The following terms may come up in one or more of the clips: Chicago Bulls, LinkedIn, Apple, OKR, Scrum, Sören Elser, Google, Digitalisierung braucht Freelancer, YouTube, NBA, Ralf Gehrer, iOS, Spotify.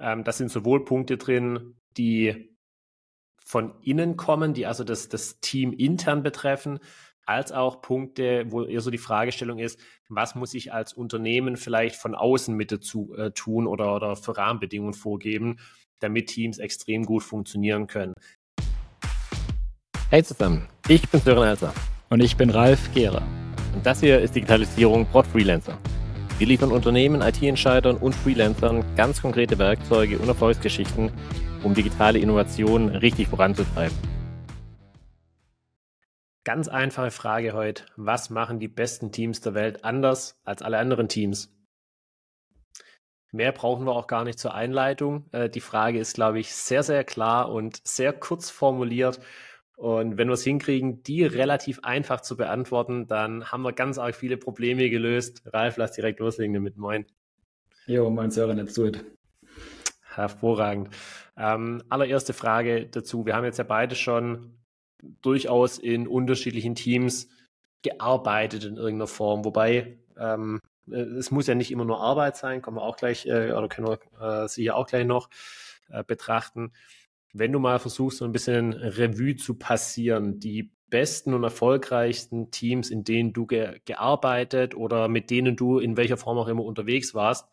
Da sind sowohl Punkte drin, die von innen kommen, die also das Team intern betreffen, als auch Punkte, wo eher so die Fragestellung ist, was muss ich als Unternehmen vielleicht von außen mit dazu tun oder für Rahmenbedingungen vorgeben, damit Teams extrem gut funktionieren können. Hey zusammen, ich bin Sören Elser. Und ich bin Ralf Gehrer. Und das hier ist Digitalisierung braucht Freelancer. Wir liefern Unternehmen, IT-Entscheidern und Freelancern ganz konkrete Werkzeuge und Erfolgsgeschichten, um digitale Innovationen richtig voranzutreiben. Ganz einfache Frage heute. Was machen die besten Teams der Welt anders als alle anderen Teams? Mehr brauchen wir auch gar nicht zur Einleitung. Die Frage ist, glaube ich, sehr, sehr klar und sehr kurz formuliert. Und wenn wir es hinkriegen, die relativ einfach zu beantworten, dann haben wir ganz arg viele Probleme gelöst. Ralf, lass direkt loslegen damit. Moin. Jo, moin Sören, let's do it. Hervorragend. Allererste Frage dazu. Wir haben jetzt ja beide schon durchaus in unterschiedlichen Teams gearbeitet in irgendeiner Form. Wobei, es muss ja nicht immer nur Arbeit sein, kommen wir auch gleich, oder können wir sicher auch gleich noch betrachten. Wenn du mal versuchst, so ein bisschen Revue zu passieren, die besten und erfolgreichsten Teams, in denen du gearbeitet oder mit denen du in welcher Form auch immer unterwegs warst,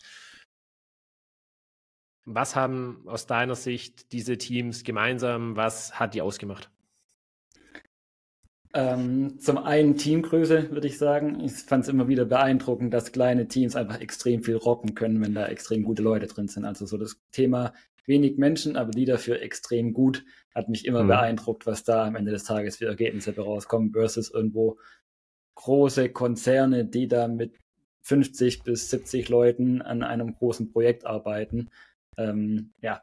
was haben aus deiner Sicht diese Teams gemeinsam, was hat die ausgemacht? Zum einen Teamgröße, würde ich sagen. Ich fand es immer wieder beeindruckend, dass kleine Teams einfach extrem viel rocken können, wenn da extrem gute Leute drin sind. Also so das Thema wenig Menschen, aber die dafür extrem gut, hat mich immer beeindruckt, was da am Ende des Tages für Ergebnisse rauskommen versus irgendwo große Konzerne, die da mit 50 bis 70 Leuten an einem großen Projekt arbeiten.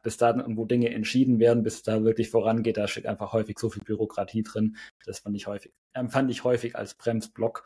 Bis da irgendwo Dinge entschieden werden, bis es da wirklich vorangeht, da steckt einfach häufig so viel Bürokratie drin. Das fand ich häufig als Bremsblock.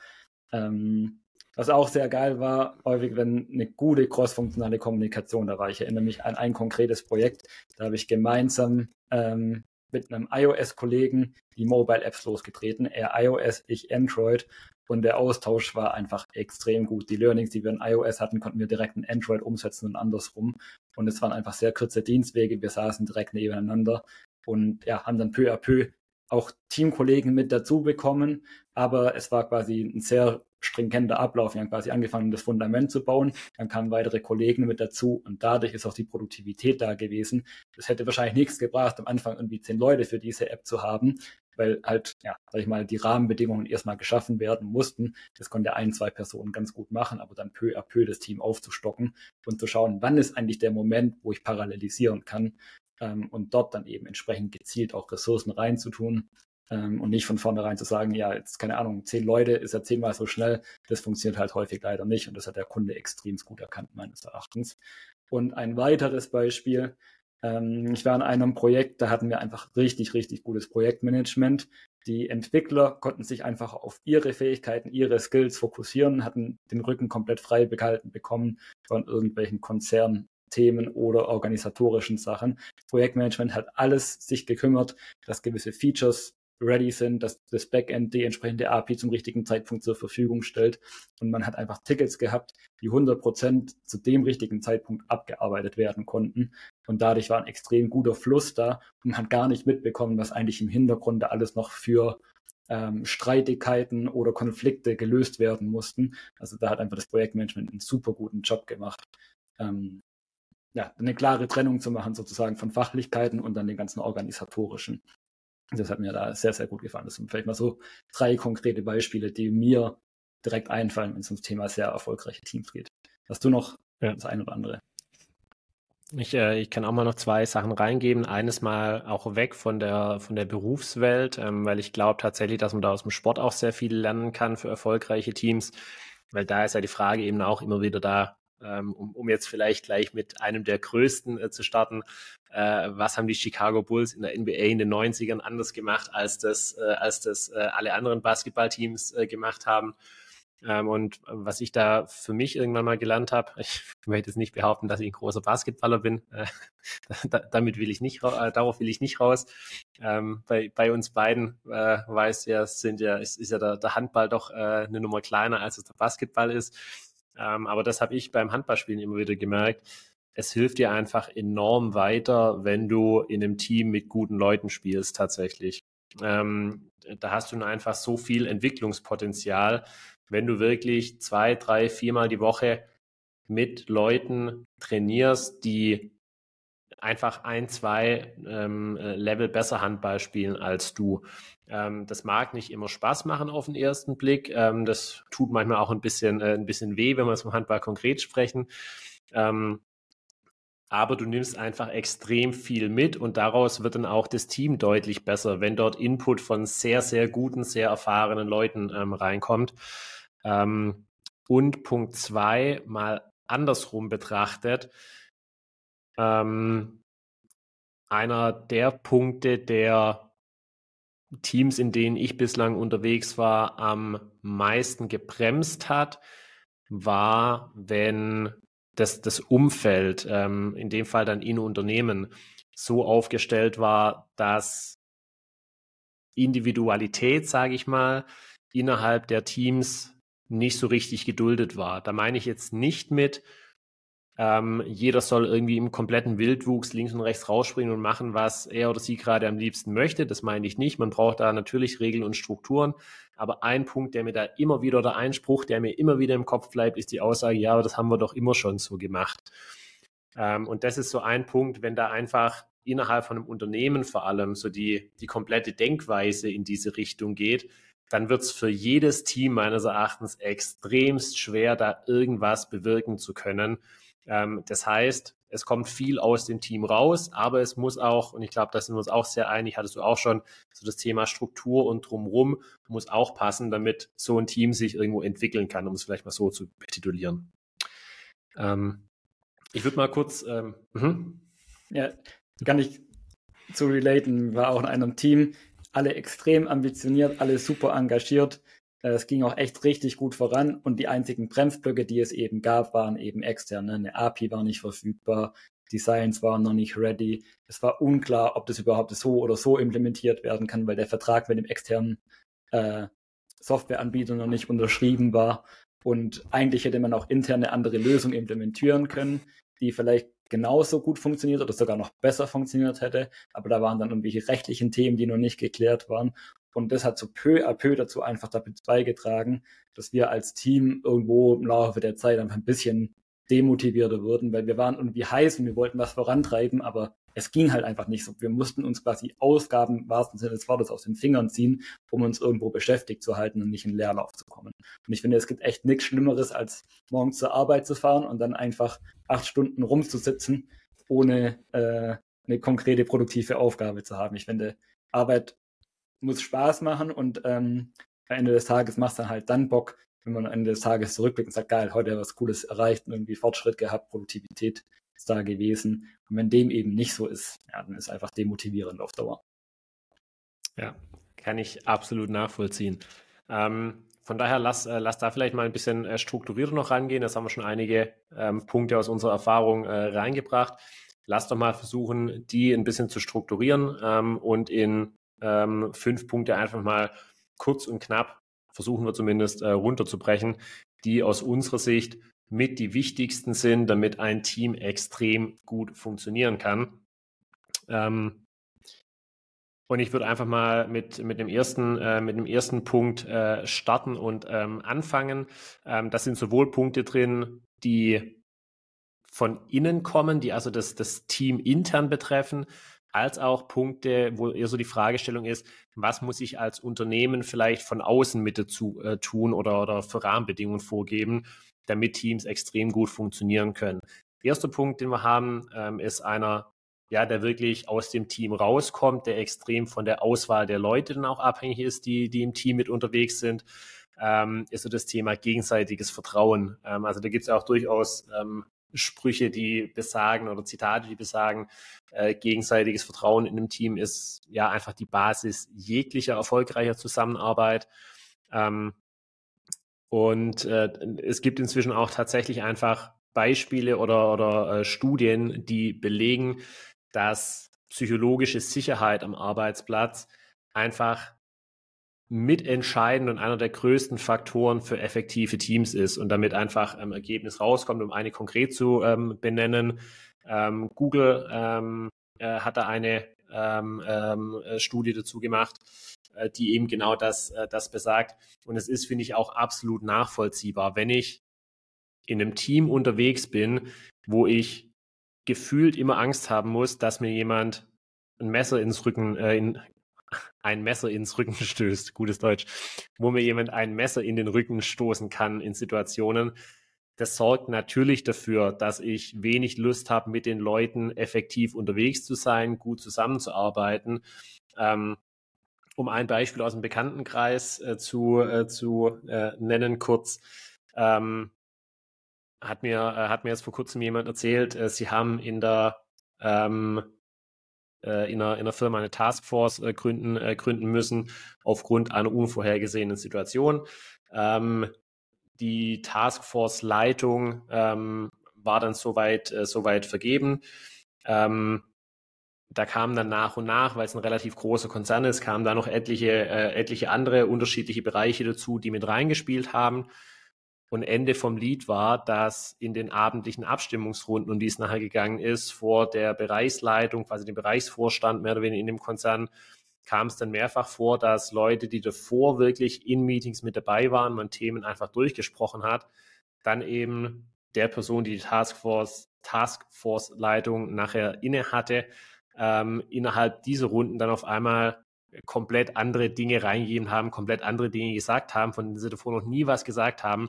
Was auch sehr geil war, häufig, wenn eine gute crossfunktionale Kommunikation da war. Ich erinnere mich an ein konkretes Projekt, da habe ich gemeinsam mit einem iOS-Kollegen die Mobile-Apps losgetreten. Er iOS, ich Android. Und der Austausch war einfach extrem gut. Die Learnings, die wir in iOS hatten, konnten wir direkt in Android umsetzen und andersrum. Und es waren einfach sehr kurze Dienstwege. Wir saßen direkt nebeneinander und haben dann peu à peu auch Teamkollegen mit dazu bekommen. Aber es war quasi ein sehr stringenter Ablauf. Wir haben quasi angefangen, das Fundament zu bauen. Dann kamen weitere Kollegen mit dazu. Und dadurch ist auch die Produktivität da gewesen. Das hätte wahrscheinlich nichts gebracht, am Anfang irgendwie 10 Leute für diese App zu haben, weil halt, die Rahmenbedingungen erstmal geschaffen werden mussten. Das konnte 1-2 Personen ganz gut machen, aber dann peu à peu das Team aufzustocken und zu schauen, wann ist eigentlich der Moment, wo ich parallelisieren kann und dort dann eben entsprechend gezielt auch Ressourcen reinzutun und nicht von vornherein zu sagen, jetzt, keine Ahnung, 10 Leute ist ja 10-mal so schnell. Das funktioniert halt häufig leider nicht und das hat der Kunde extrem gut erkannt, meines Erachtens. Und ein weiteres Beispiel: Ich war in einem Projekt, da hatten wir einfach richtig, richtig gutes Projektmanagement. Die Entwickler konnten sich einfach auf ihre Fähigkeiten, ihre Skills fokussieren, hatten den Rücken komplett frei gehalten bekommen von irgendwelchen Konzernthemen oder organisatorischen Sachen. Projektmanagement hat alles sich gekümmert, dass gewisse Features ready sind, dass das Backend die entsprechende API zum richtigen Zeitpunkt zur Verfügung stellt. Und man hat einfach Tickets gehabt, die 100% zu dem richtigen Zeitpunkt abgearbeitet werden konnten. Und dadurch war ein extrem guter Fluss da und man hat gar nicht mitbekommen, was eigentlich im Hintergrund da alles noch für Streitigkeiten oder Konflikte gelöst werden mussten. Also da hat einfach das Projektmanagement einen super guten Job gemacht. Eine klare Trennung zu machen sozusagen von Fachlichkeiten und dann den ganzen organisatorischen. Das hat mir da sehr, sehr gut gefallen. Das sind vielleicht mal so 3 konkrete Beispiele, die mir direkt einfallen, wenn es ums Thema sehr erfolgreiche Teams geht. Hast du noch das eine oder andere? Ich kann auch mal noch 2 Sachen reingeben. Eines mal auch weg von der Berufswelt, weil ich glaube tatsächlich, dass man da aus dem Sport auch sehr viel lernen kann für erfolgreiche Teams, weil da ist ja die Frage eben auch immer wieder da, um jetzt vielleicht gleich mit einem der größten zu starten. Was haben die Chicago Bulls in der NBA in den 90ern anders gemacht, als das alle anderen Basketballteams gemacht haben? Und was ich da für mich irgendwann mal gelernt habe, ich möchte jetzt nicht behaupten, dass ich ein großer Basketballer bin. Darauf will ich nicht raus. Bei uns beiden, ist ja der Handball doch eine Nummer kleiner, als es der Basketball ist. Aber das habe ich beim Handballspielen immer wieder gemerkt. es hilft dir einfach enorm weiter, wenn du in einem Team mit guten Leuten spielst tatsächlich. Da hast du dann einfach so viel Entwicklungspotenzial, wenn du wirklich 2, 3, 4 Mal die Woche mit Leuten trainierst, die einfach 1, 2 Level besser Handball spielen als du. Das mag nicht immer Spaß machen auf den ersten Blick. Das tut manchmal auch ein bisschen weh, wenn wir jetzt vom Handball konkret sprechen. Aber du nimmst einfach extrem viel mit und daraus wird dann auch das Team deutlich besser, wenn dort Input von sehr, sehr guten, sehr erfahrenen Leuten reinkommt. Und Punkt 2 mal andersrum betrachtet, einer der Punkte, der Teams, in denen ich bislang unterwegs war, am meisten gebremst hat, war, wenn das Umfeld, in dem Fall dann in Unternehmen, so aufgestellt war, dass Individualität, sage ich mal, innerhalb der Teams nicht so richtig geduldet war. Da meine ich jetzt nicht mit, jeder soll irgendwie im kompletten Wildwuchs links und rechts rausspringen und machen, was er oder sie gerade am liebsten möchte. Das meine ich nicht. Man braucht da natürlich Regeln und Strukturen. Aber ein Punkt, ein Spruch, der mir immer wieder im Kopf bleibt, ist die Aussage, ja, aber das haben wir doch immer schon so gemacht. Und das ist so ein Punkt, wenn da einfach innerhalb von einem Unternehmen vor allem so die komplette Denkweise in diese Richtung geht, dann wird es für jedes Team meines Erachtens extremst schwer, da irgendwas bewirken zu können. Das heißt, es kommt viel aus dem Team raus, aber es muss auch, und ich glaube, da sind wir uns auch sehr einig, hattest du auch schon, so das Thema Struktur und drumherum muss auch passen, damit so ein Team sich irgendwo entwickeln kann, um es vielleicht mal so zu betitulieren. Ich würde mal kurz... Ja, kann ich zu relaten, war auch in einem Team, alle extrem ambitioniert, alle super engagiert. Es ging auch echt richtig gut voran und die einzigen Bremsblöcke, die es eben gab, waren eben externe. Eine API war nicht verfügbar, Designs waren noch nicht ready. Es war unklar, ob das überhaupt so oder so implementiert werden kann, weil der Vertrag mit dem externen Softwareanbieter noch nicht unterschrieben war. Und eigentlich hätte man auch intern eine andere Lösung implementieren können, die vielleicht genauso gut funktioniert oder sogar noch besser funktioniert hätte. Aber da waren dann irgendwelche rechtlichen Themen, die noch nicht geklärt waren. Und das hat so peu à peu dazu einfach dazu beigetragen, dass wir als Team irgendwo im Laufe der Zeit einfach ein bisschen demotivierter wurden, weil wir waren irgendwie heiß und wir wollten was vorantreiben, aber es ging halt einfach nicht so. Wir mussten uns quasi Aufgaben im wahrsten Sinne des Wortes aus den Fingern ziehen, um uns irgendwo beschäftigt zu halten und nicht in Leerlauf zu kommen. Und ich finde, es gibt echt nichts Schlimmeres, als morgens zur Arbeit zu fahren und dann einfach 8 Stunden rumzusitzen, ohne eine konkrete, produktive Aufgabe zu haben. Ich finde, Arbeit muss Spaß machen und am Ende des Tages macht es dann halt dann Bock, wenn man am Ende des Tages zurückblickt und sagt, geil, heute hat was Cooles erreicht, irgendwie Fortschritt gehabt, Produktivität ist da gewesen. Und wenn dem eben nicht so ist, ja, dann ist es einfach demotivierend auf Dauer. Ja, kann ich absolut nachvollziehen. Von daher lass da vielleicht mal ein bisschen strukturierter noch rangehen. Das haben wir schon einige Punkte aus unserer Erfahrung reingebracht. Lass doch mal versuchen, die ein bisschen zu strukturieren und in 5 Punkte einfach mal kurz und knapp, versuchen wir zumindest runterzubrechen, die aus unserer Sicht mit die wichtigsten sind, damit ein Team extrem gut funktionieren kann. Und ich würde einfach mal mit dem ersten Punkt starten und anfangen. Das sind sowohl Punkte drin, die von innen kommen, die also das Team intern betreffen, als auch Punkte, wo eher so die Fragestellung ist, was muss ich als Unternehmen vielleicht von außen mit dazu tun oder für Rahmenbedingungen vorgeben, damit Teams extrem gut funktionieren können. Der erste Punkt, den wir haben, ist einer, ja, der wirklich aus dem Team rauskommt, der extrem von der Auswahl der Leute dann auch abhängig ist, die im Team mit unterwegs sind, ist so das Thema gegenseitiges Vertrauen. Also da gibt es auch durchaus Sprüche, die besagen oder Zitate, die besagen, gegenseitiges Vertrauen in einem Team ist ja einfach die Basis jeglicher erfolgreicher Zusammenarbeit. Und es gibt inzwischen auch tatsächlich einfach Beispiele oder Studien, die belegen, dass psychologische Sicherheit am Arbeitsplatz einfach mitentscheidend und einer der größten Faktoren für effektive Teams ist und damit einfach Ergebnis rauskommt, um eine konkret zu benennen. Google hat da eine Studie dazu gemacht, die eben genau das besagt. Und es ist, finde ich, auch absolut nachvollziehbar, wenn ich in einem Team unterwegs bin, wo ich gefühlt immer Angst haben muss, dass mir jemand ein Messer ins Rücken stößt, gutes Deutsch, wo mir jemand ein Messer in den Rücken stoßen kann in Situationen. Das sorgt natürlich dafür, dass ich wenig Lust habe, mit den Leuten effektiv unterwegs zu sein, gut zusammenzuarbeiten. Um ein Beispiel aus dem Bekanntenkreis zu nennen kurz, hat mir jetzt vor kurzem jemand erzählt, sie haben in einer Firma eine Taskforce gründen müssen aufgrund einer unvorhergesehenen Situation. Die Taskforce-Leitung war dann soweit vergeben. Da kamen dann nach und nach, weil es ein relativ großer Konzern ist, kamen da noch etliche andere unterschiedliche Bereiche dazu, die mit reingespielt haben. Und Ende vom Lied war, dass in den abendlichen Abstimmungsrunden, um die es nachher gegangen ist, vor der Bereichsleitung, quasi dem Bereichsvorstand mehr oder weniger in dem Konzern, kam es dann mehrfach vor, dass Leute, die davor wirklich in Meetings mit dabei waren, man Themen einfach durchgesprochen hat, dann eben der Person, die Taskforce-Leitung nachher inne hatte, innerhalb dieser Runden dann auf einmal komplett andere Dinge reingegeben haben, komplett andere Dinge gesagt haben, von denen sie davor noch nie was gesagt haben,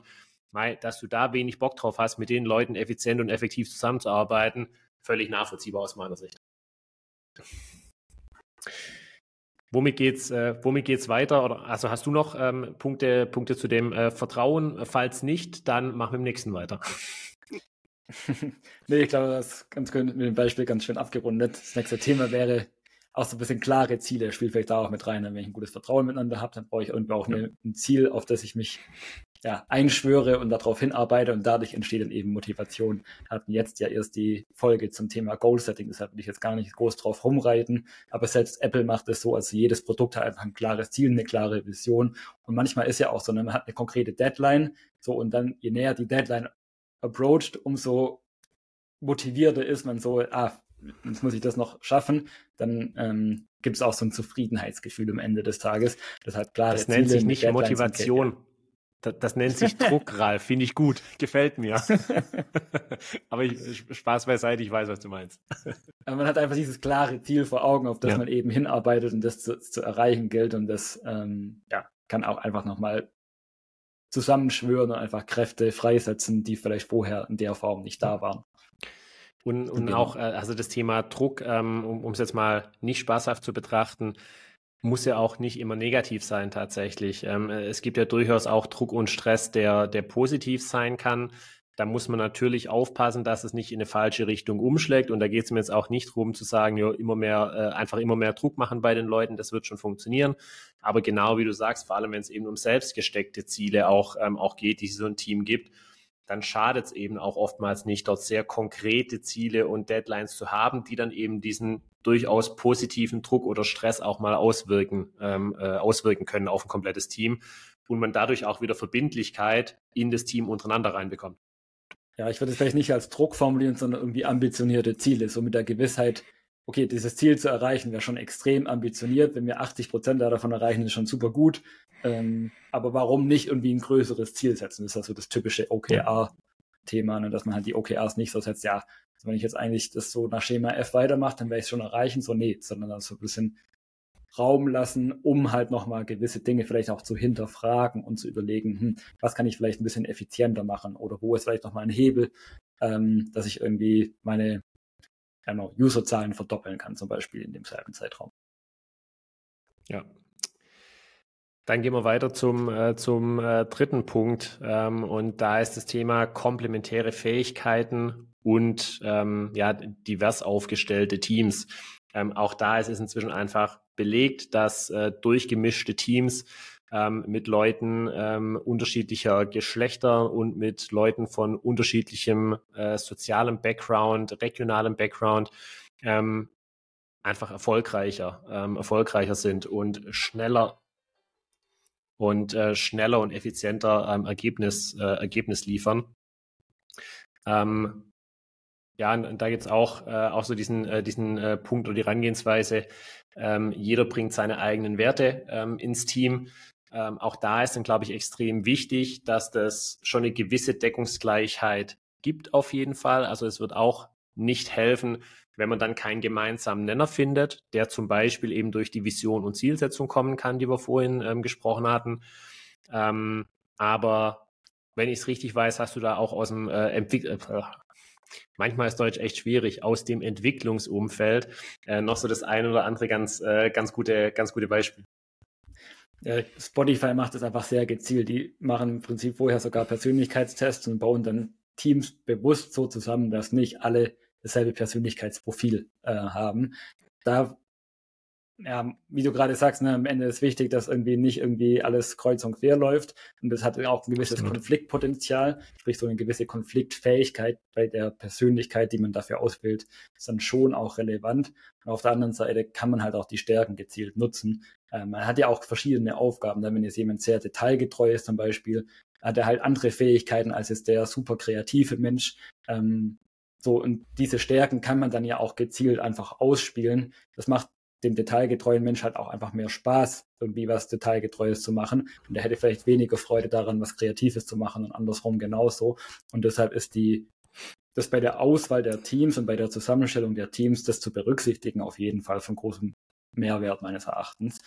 weil, dass du da wenig Bock drauf hast, mit den Leuten effizient und effektiv zusammenzuarbeiten, völlig nachvollziehbar aus meiner Sicht. Womit geht's weiter? Oder, also hast du noch Punkte zu dem Vertrauen? Falls nicht, dann machen wir im nächsten weiter. Nee, ich glaube, das ist ganz mit dem Beispiel ganz schön abgerundet. Das nächste Thema wäre auch so ein bisschen klare Ziele. Spielt vielleicht da auch mit rein. Wenn ich ein gutes Vertrauen miteinander habe, dann brauche ich irgendwie auch ein Ziel, auf das ich mich einschwöre und darauf hinarbeite, und dadurch entsteht dann eben Motivation. Wir hatten jetzt ja erst die Folge zum Thema Goal-Setting, deshalb will ich jetzt gar nicht groß drauf rumreiten, aber selbst Apple macht es so, also jedes Produkt hat einfach ein klares Ziel, eine klare Vision, und manchmal ist ja auch so, man hat eine konkrete Deadline, so, und dann, je näher die Deadline approached, umso motivierter ist man so, jetzt muss ich das noch schaffen, dann gibt es auch so ein Zufriedenheitsgefühl am Ende des Tages. Das hat klare Ziele. Das nennt sich nicht Deadlines, Motivation. Das nennt sich Druck, Ralf. Finde ich gut. Gefällt mir. Aber Spaß beiseite, ich weiß, was du meinst. Aber man hat einfach dieses klare Ziel vor Augen, auf das man eben hinarbeitet und das zu erreichen gilt. Und das kann auch einfach nochmal zusammenschwören und einfach Kräfte freisetzen, die vielleicht vorher in der Form nicht da waren. Und auch also das Thema Druck, um es jetzt mal nicht spaßhaft zu betrachten, muss ja auch nicht immer negativ sein tatsächlich. Es gibt ja durchaus auch Druck und Stress, der positiv sein kann. Da muss man natürlich aufpassen, dass es nicht in eine falsche Richtung umschlägt. Und da geht es mir jetzt auch nicht darum zu sagen, ja, immer mehr Druck machen bei den Leuten, das wird schon funktionieren. Aber genau wie du sagst, vor allem wenn es eben um selbstgesteckte Ziele auch geht, die so ein Team gibt, dann schadet es eben auch oftmals nicht, dort sehr konkrete Ziele und Deadlines zu haben, die dann eben diesen durchaus positiven Druck oder Stress auch mal auswirken können auf ein komplettes Team und man dadurch auch wieder Verbindlichkeit in das Team untereinander reinbekommt. Ja, ich würde es vielleicht nicht als Druck formulieren, sondern irgendwie ambitionierte Ziele, so mit der Gewissheit, okay, dieses Ziel zu erreichen wäre schon extrem ambitioniert, wenn wir 80% davon erreichen, ist schon super gut, aber warum nicht irgendwie ein größeres Ziel setzen? Das ist also das typische OKR-Thema, ne? Dass man halt die OKRs nicht so setzt, also wenn ich jetzt eigentlich das so nach Schema F weitermache, dann werde ich es schon erreichen, sondern das so ein bisschen Raum lassen, um halt nochmal gewisse Dinge vielleicht auch zu hinterfragen und zu überlegen, was kann ich vielleicht ein bisschen effizienter machen oder wo ist vielleicht nochmal ein Hebel, dass ich irgendwie meine Userzahlen verdoppeln kann, zum Beispiel in demselben Zeitraum. Ja. Dann gehen wir weiter zum dritten Punkt. Und da ist das Thema komplementäre Fähigkeiten und divers aufgestellte Teams. Auch da ist es inzwischen einfach belegt, dass durchgemischte Teams mit Leuten unterschiedlicher Geschlechter und mit Leuten von unterschiedlichem sozialem Background, regionalem Background einfach erfolgreicher sind und schneller und effizienter Ergebnis liefern. Ja, und da gibt es auch so diesen Punkt oder die Herangehensweise, jeder bringt seine eigenen Werte ins Team. Auch da ist dann, glaube ich, extrem wichtig, dass das schon eine gewisse Deckungsgleichheit gibt auf jeden Fall. Also es wird auch nicht helfen, wenn man dann keinen gemeinsamen Nenner findet, der zum Beispiel eben durch die Vision und Zielsetzung kommen kann, die wir vorhin gesprochen hatten. Aber wenn ich es richtig weiß, hast du da auch aus dem manchmal ist Deutsch echt schwierig, aus dem Entwicklungsumfeld noch so das ein oder andere ganz gute Beispiele. Spotify macht das einfach sehr gezielt. Die machen im Prinzip vorher sogar Persönlichkeitstests und bauen dann Teams bewusst so zusammen, dass nicht alle dasselbe Persönlichkeitsprofil haben. Da, ja, wie du gerade sagst, ne, am Ende ist wichtig, dass nicht alles kreuz und quer läuft. Und das hat auch ein gewisses Konfliktpotenzial, sprich so eine gewisse Konfliktfähigkeit bei der Persönlichkeit, die man dafür auswählt, ist dann schon auch relevant. Und auf der anderen Seite kann man halt auch die Stärken gezielt nutzen. Man hat ja auch verschiedene Aufgaben. Wenn jetzt jemand sehr detailgetreu ist zum Beispiel, hat er halt andere Fähigkeiten als jetzt der super kreative Mensch. Und diese Stärken kann man dann ja auch gezielt einfach ausspielen. Das macht dem detailgetreuen Mensch halt auch einfach mehr Spaß, irgendwie was Detailgetreues zu machen. Und er hätte vielleicht weniger Freude daran, was Kreatives zu machen und andersrum genauso. Und deshalb ist das bei der Auswahl der Teams und bei der Zusammenstellung der Teams, das zu berücksichtigen, auf jeden Fall von großem Mehrwert meines Erachtens.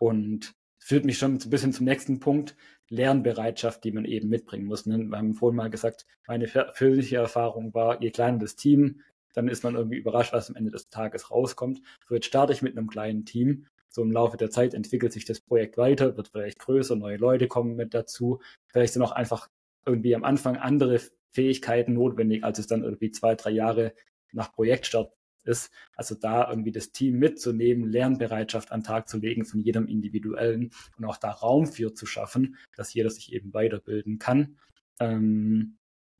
Und führt mich schon ein bisschen zum nächsten Punkt, Lernbereitschaft, die man eben mitbringen muss. Wir haben vorhin mal gesagt, meine persönliche Erfahrung war, je kleiner das Team, dann ist man irgendwie überrascht, was am Ende des Tages rauskommt. So, jetzt starte ich mit einem kleinen Team. So im Laufe der Zeit entwickelt sich das Projekt weiter, wird vielleicht größer, neue Leute kommen mit dazu. Vielleicht sind auch einfach irgendwie am Anfang andere Fähigkeiten notwendig, als es dann irgendwie 2-3 Jahre nach Projektstart ist. Also da irgendwie das Team mitzunehmen, Lernbereitschaft an den Tag zu legen von jedem Individuellen und auch da Raum für zu schaffen, dass jeder sich eben weiterbilden kann. Und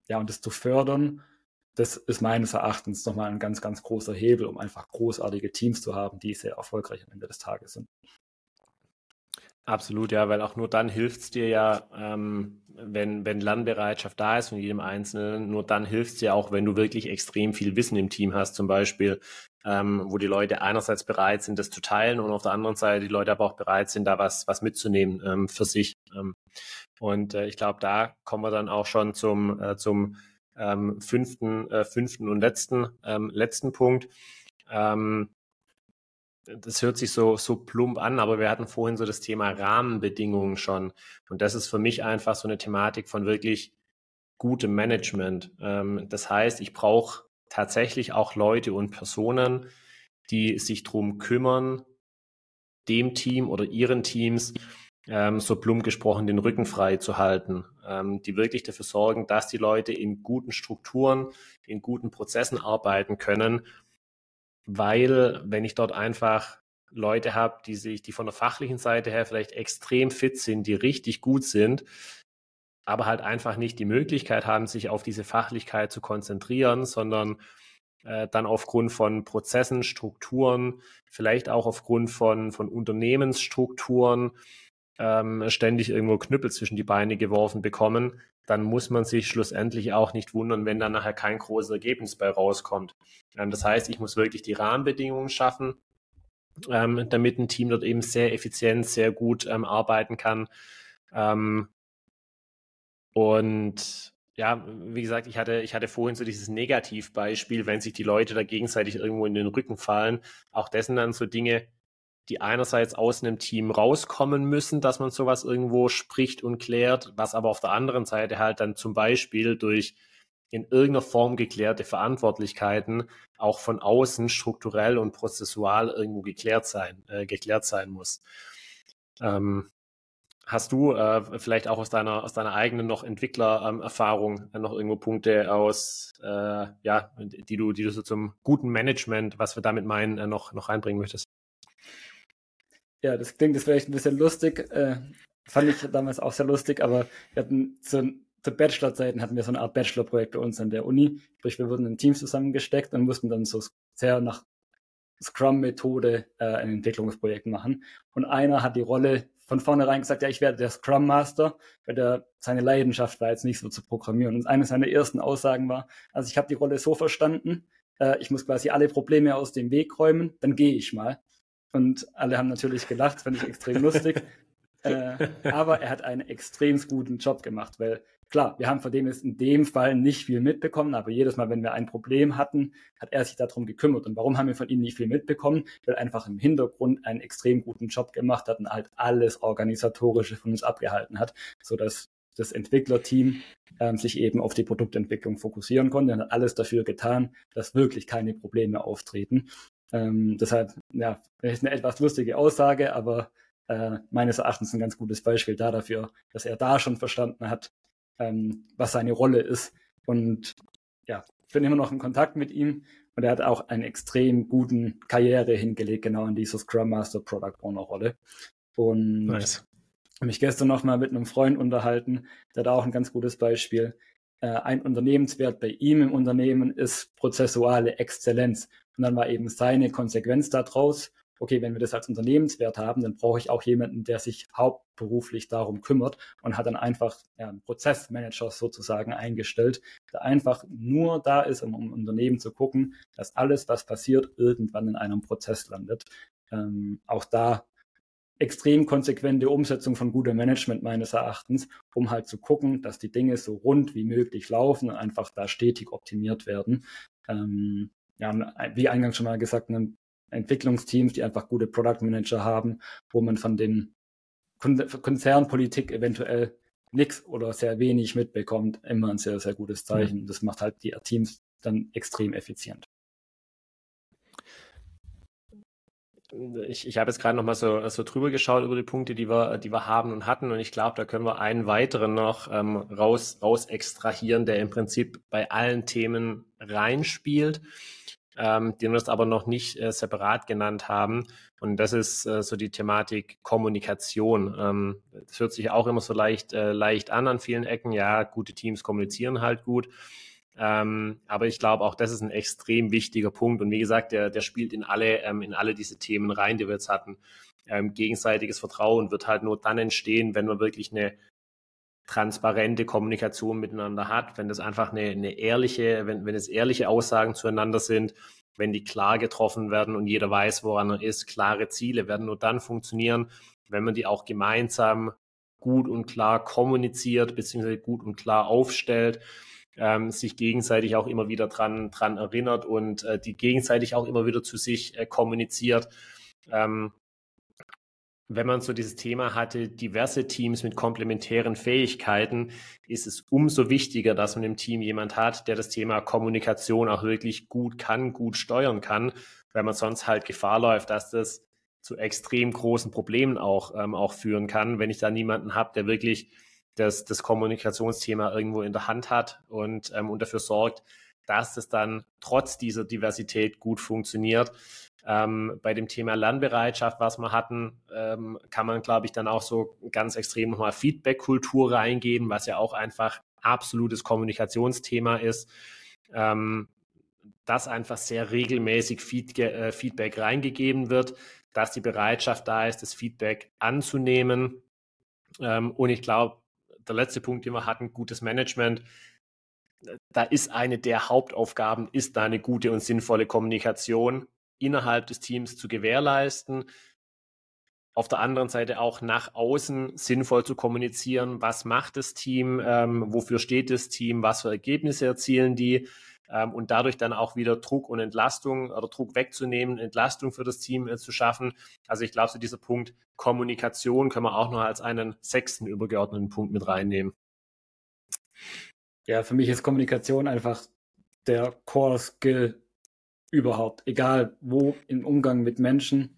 das zu fördern, das ist meines Erachtens nochmal ein ganz, ganz großer Hebel, um einfach großartige Teams zu haben, die sehr erfolgreich am Ende des Tages sind. Absolut, ja, weil auch nur dann hilft es dir ja, wenn Lernbereitschaft da ist von jedem Einzelnen, nur dann hilft es dir auch, wenn du wirklich extrem viel Wissen im Team hast zum Beispiel, wo die Leute einerseits bereit sind, das zu teilen und auf der anderen Seite die Leute aber auch bereit sind, da was mitzunehmen für sich. Und ich glaube, da kommen wir dann auch schon zum fünften und letzten Punkt. Das hört sich so plump an, aber wir hatten vorhin so das Thema Rahmenbedingungen schon. Und das ist für mich einfach so eine Thematik von wirklich gutem Management. Das heißt, ich brauche tatsächlich auch Leute und Personen, die sich drum kümmern, dem Team oder ihren Teams, so plump gesprochen, den Rücken frei zu halten, die wirklich dafür sorgen, dass die Leute in guten Strukturen, in guten Prozessen arbeiten können, weil wenn ich dort einfach Leute habe, die von der fachlichen Seite her vielleicht extrem fit sind, die richtig gut sind, aber halt einfach nicht die Möglichkeit haben, sich auf diese Fachlichkeit zu konzentrieren, sondern dann aufgrund von Prozessen, Strukturen, vielleicht auch aufgrund von Unternehmensstrukturen, ständig irgendwo Knüppel zwischen die Beine geworfen bekommen, dann muss man sich schlussendlich auch nicht wundern, wenn da nachher kein großes Ergebnis bei rauskommt. Das heißt, ich muss wirklich die Rahmenbedingungen schaffen, damit ein Team dort eben sehr effizient, sehr gut arbeiten kann. Und ja, wie gesagt, ich hatte vorhin so dieses Negativbeispiel, wenn sich die Leute da gegenseitig irgendwo in den Rücken fallen. Auch das sind dann so Dinge, die einerseits aus einem Team rauskommen müssen, dass man sowas irgendwo spricht und klärt, was aber auf der anderen Seite halt dann zum Beispiel durch in irgendeiner Form geklärte Verantwortlichkeiten auch von außen strukturell und prozessual irgendwo geklärt sein muss. Hast du vielleicht auch aus deiner eigenen noch Entwicklererfahrung noch irgendwo Punkte die du so zum guten Management, was wir damit meinen, noch reinbringen möchtest? Ja, das klingt jetzt vielleicht ein bisschen lustig, fand ich damals auch sehr lustig, aber wir hatten zu Bachelorzeiten hatten wir so eine Art Bachelorprojekt bei uns an der Uni, sprich wir wurden in Teams zusammengesteckt und mussten dann so sehr nach Scrum-Methode ein Entwicklungsprojekt machen und einer hat die Rolle von vornherein gesagt, ja, ich werde der Scrum Master, weil seine Leidenschaft war jetzt nicht so zu programmieren. Und eines seiner ersten Aussagen war, also ich habe die Rolle so verstanden, ich muss quasi alle Probleme aus dem Weg räumen, dann gehe ich mal. Und alle haben natürlich gelacht, fand ich extrem lustig. Aber er hat einen extrem guten Job gemacht, weil klar, wir haben von dem jetzt in dem Fall nicht viel mitbekommen, aber jedes Mal, wenn wir ein Problem hatten, hat er sich darum gekümmert. Und warum haben wir von ihm nicht viel mitbekommen? Weil er einfach im Hintergrund einen extrem guten Job gemacht hat und halt alles Organisatorische von uns abgehalten hat, sodass das Entwicklerteam sich eben auf die Produktentwicklung fokussieren konnte und hat alles dafür getan, dass wirklich keine Probleme auftreten. Deshalb, ja, ist eine etwas lustige Aussage, aber meines Erachtens ein ganz gutes Beispiel dafür, dass er da schon verstanden hat, was seine Rolle ist. Und ja, ich bin immer noch in Kontakt mit ihm und er hat auch einen extrem guten Karriere hingelegt, genau in dieser Scrum Master Product Owner Rolle. Und nice. Habe mich gestern noch mal mit einem Freund unterhalten, der hat auch ein ganz gutes Beispiel. Ein Unternehmenswert bei ihm im Unternehmen ist prozessuale Exzellenz. Und dann war eben seine Konsequenz daraus, okay, wenn wir das als Unternehmenswert haben, dann brauche ich auch jemanden, der sich hauptberuflich darum kümmert und hat dann einfach einen Prozessmanager sozusagen eingestellt, der einfach nur da ist, um im Unternehmen zu gucken, dass alles, was passiert, irgendwann in einem Prozess landet. Auch da extrem konsequente Umsetzung von gutem Management meines Erachtens, um halt zu gucken, dass die Dinge so rund wie möglich laufen und einfach da stetig optimiert werden. Wie eingangs schon mal gesagt, Entwicklungsteams, die einfach gute Product Manager haben, wo man von den Konzernpolitik eventuell nichts oder sehr wenig mitbekommt, immer ein sehr, sehr gutes Zeichen. Das macht halt die Teams dann extrem effizient. Ich habe jetzt gerade nochmal so drüber geschaut über die Punkte, die wir haben und hatten, und ich glaube, da können wir einen weiteren noch raus extrahieren, der im Prinzip bei allen Themen reinspielt, den wir das aber noch nicht separat genannt haben. Und das ist so die Thematik Kommunikation. Das hört sich auch immer so leicht an vielen Ecken. Ja, gute Teams kommunizieren halt gut. Aber ich glaube, auch das ist ein extrem wichtiger Punkt. Und wie gesagt, der spielt in alle diese Themen rein, die wir jetzt hatten. Gegenseitiges Vertrauen wird halt nur dann entstehen, wenn man wirklich eine transparente Kommunikation miteinander hat, wenn das einfach eine ehrliche, wenn es ehrliche Aussagen zueinander sind, wenn die klar getroffen werden und jeder weiß, woran er ist. Klare Ziele werden nur dann funktionieren, wenn man die auch gemeinsam gut und klar kommuniziert, beziehungsweise gut und klar aufstellt, sich gegenseitig auch immer wieder dran erinnert und die gegenseitig auch immer wieder zu sich kommuniziert. Wenn man so dieses Thema hatte, diverse Teams mit komplementären Fähigkeiten, ist es umso wichtiger, dass man im Team jemand hat, der das Thema Kommunikation auch wirklich gut kann, gut steuern kann, weil man sonst halt Gefahr läuft, dass das zu extrem großen Problemen auch führen kann, wenn ich da niemanden habe, der wirklich das Kommunikationsthema irgendwo in der Hand hat und dafür sorgt, dass das dann trotz dieser Diversität gut funktioniert. Bei dem Thema Lernbereitschaft, was wir hatten, kann man, glaube ich, dann auch so ganz extrem nochmal Feedback-Kultur reingeben, was ja auch einfach absolutes Kommunikationsthema ist, dass einfach sehr regelmäßig Feedback reingegeben wird, dass die Bereitschaft da ist, das Feedback anzunehmen. Und ich glaube, der letzte Punkt, den wir hatten, gutes Management. Da ist eine der Hauptaufgaben, ist da eine gute und sinnvolle Kommunikation innerhalb des Teams zu gewährleisten, auf der anderen Seite auch nach außen sinnvoll zu kommunizieren, was macht das Team, wofür steht das Team, was für Ergebnisse erzielen die, und dadurch dann auch wieder Druck und Entlastung oder Druck wegzunehmen, Entlastung für das Team zu schaffen. Also ich glaube, so dieser Punkt Kommunikation können wir auch noch als einen 6. übergeordneten Punkt mit reinnehmen. Ja, für mich ist Kommunikation einfach der Core-Skill überhaupt, egal wo, im Umgang mit Menschen,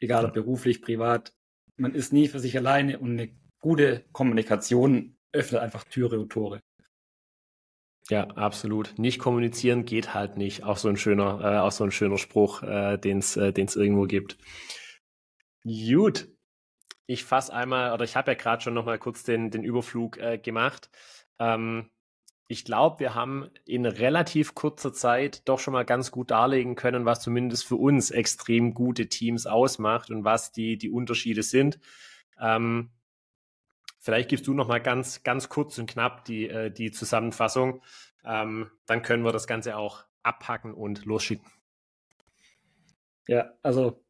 egal ob beruflich, privat, man ist nie für sich alleine, und eine gute Kommunikation öffnet einfach Türe und Tore. Ja, absolut. Nicht kommunizieren geht halt nicht. Auch so ein schöner Spruch, den es irgendwo gibt. Gut. Ich fasse einmal, oder ich habe ja gerade schon nochmal kurz den Überflug gemacht. Ich glaube, wir haben in relativ kurzer Zeit doch schon mal ganz gut darlegen können, was zumindest für uns extrem gute Teams ausmacht und was die Unterschiede sind. Vielleicht gibst du nochmal ganz kurz und knapp die Zusammenfassung. Dann können wir das Ganze auch abhaken und losschicken. Ja, also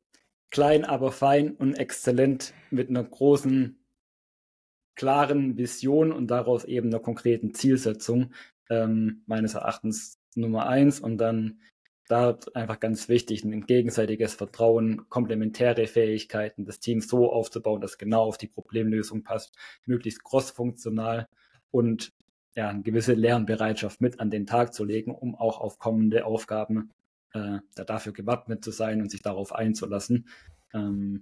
klein, aber fein und exzellent mit einer großen, klaren Vision und daraus eben einer konkreten Zielsetzung, meines Erachtens Nummer 1, und dann da einfach ganz wichtig, ein gegenseitiges Vertrauen, komplementäre Fähigkeiten des Teams so aufzubauen, dass genau auf die Problemlösung passt, möglichst crossfunktional und ja, eine gewisse Lernbereitschaft mit an den Tag zu legen, um auch auf kommende Aufgaben dafür gewappnet zu sein und sich darauf einzulassen,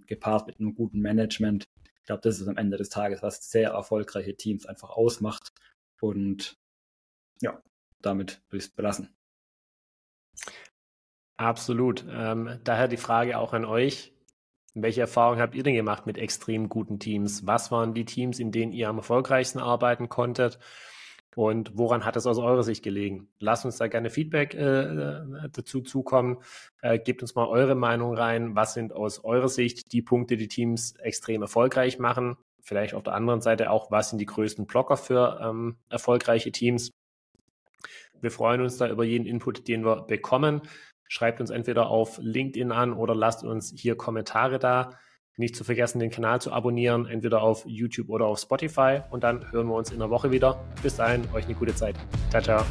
gepaart mit einem guten Management. Ich glaube, das ist am Ende des Tages, was sehr erfolgreiche Teams einfach ausmacht, und ja, damit will ich es belassen. Absolut. Daher die Frage auch an euch. Welche Erfahrungen habt ihr denn gemacht mit extrem guten Teams? Was waren die Teams, in denen ihr am erfolgreichsten arbeiten konntet? Und woran hat es aus eurer Sicht gelegen? Lasst uns da gerne Feedback dazu zukommen. Gebt uns mal eure Meinung rein. Was sind aus eurer Sicht die Punkte, die Teams extrem erfolgreich machen? Vielleicht auf der anderen Seite auch, was sind die größten Blocker für erfolgreiche Teams? Wir freuen uns da über jeden Input, den wir bekommen. Schreibt uns entweder auf LinkedIn an oder lasst uns hier Kommentare da. Nicht zu vergessen, den Kanal zu abonnieren, entweder auf YouTube oder auf Spotify. Und dann hören wir uns in der Woche wieder. Bis dahin, euch eine gute Zeit. Ciao, ciao.